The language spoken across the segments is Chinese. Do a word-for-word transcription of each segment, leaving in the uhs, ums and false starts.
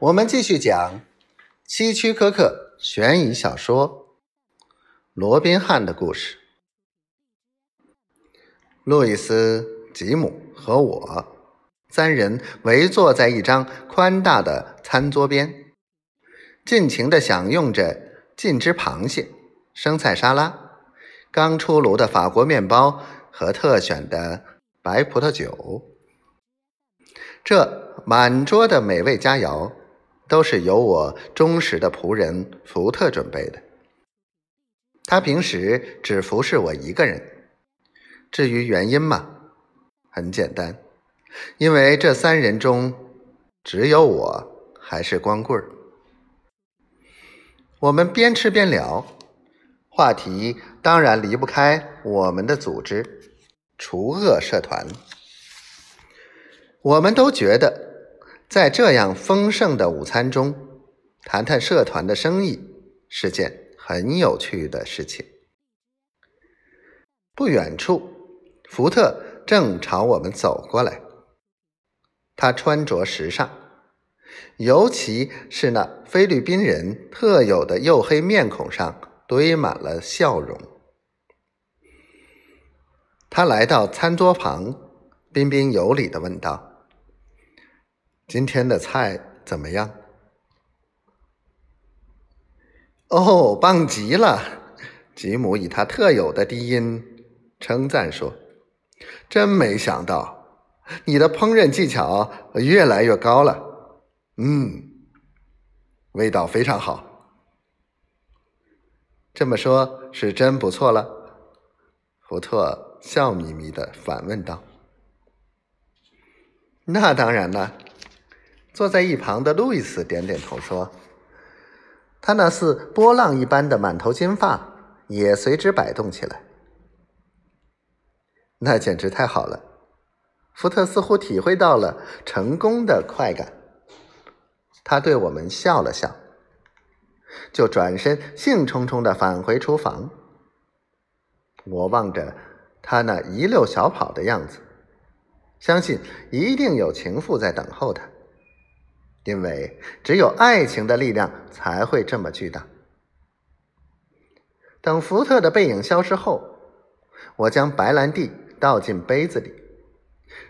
我们继续讲希区柯克悬疑小说《罗宾汉的故事》。路易斯、吉姆和我三人围坐在一张宽大的餐桌边，尽情地享用着浸汁螃蟹、生菜沙拉、刚出炉的法国面包和特选的白葡萄酒。这满桌的美味佳肴都是由我忠实的仆人福特准备的。他平时只服侍我一个人。至于原因嘛，很简单，因为这三人中只有我还是光棍儿。我们边吃边聊，话题当然离不开我们的组织——除恶社团。我们都觉得在这样丰盛的午餐中，谈谈社团的生意是件很有趣的事情。不远处，福特正朝我们走过来。他穿着时尚，尤其是那菲律宾人特有的黝黑面孔上堆满了笑容。他来到餐桌旁，彬彬有礼地问道：今天的菜怎么样？哦，棒极了！吉姆以他特有的低音称赞说：真没想到，你的烹饪技巧越来越高了。嗯，味道非常好。这么说是真不错了？福特笑眯眯地反问道。那当然了。坐在一旁的路易斯点点头说，他那似波浪一般的满头金发也随之摆动起来。那简直太好了，福特似乎体会到了成功的快感。他对我们笑了笑，就转身兴冲冲地返回厨房。我望着他那一溜小跑的样子，相信一定有情妇在等候他。因为只有爱情的力量才会这么巨大。等福特的背影消失后，我将白兰地倒进杯子里，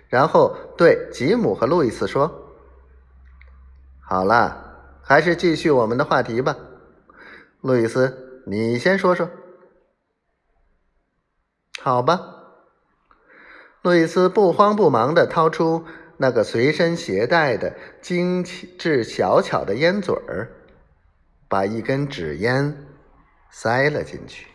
然后对吉姆和路易斯说：好了，还是继续我们的话题吧。路易斯，你先说说。好吧。路易斯不慌不忙地掏出那个随身携带的精致小巧的烟嘴儿，把一根纸烟塞了进去。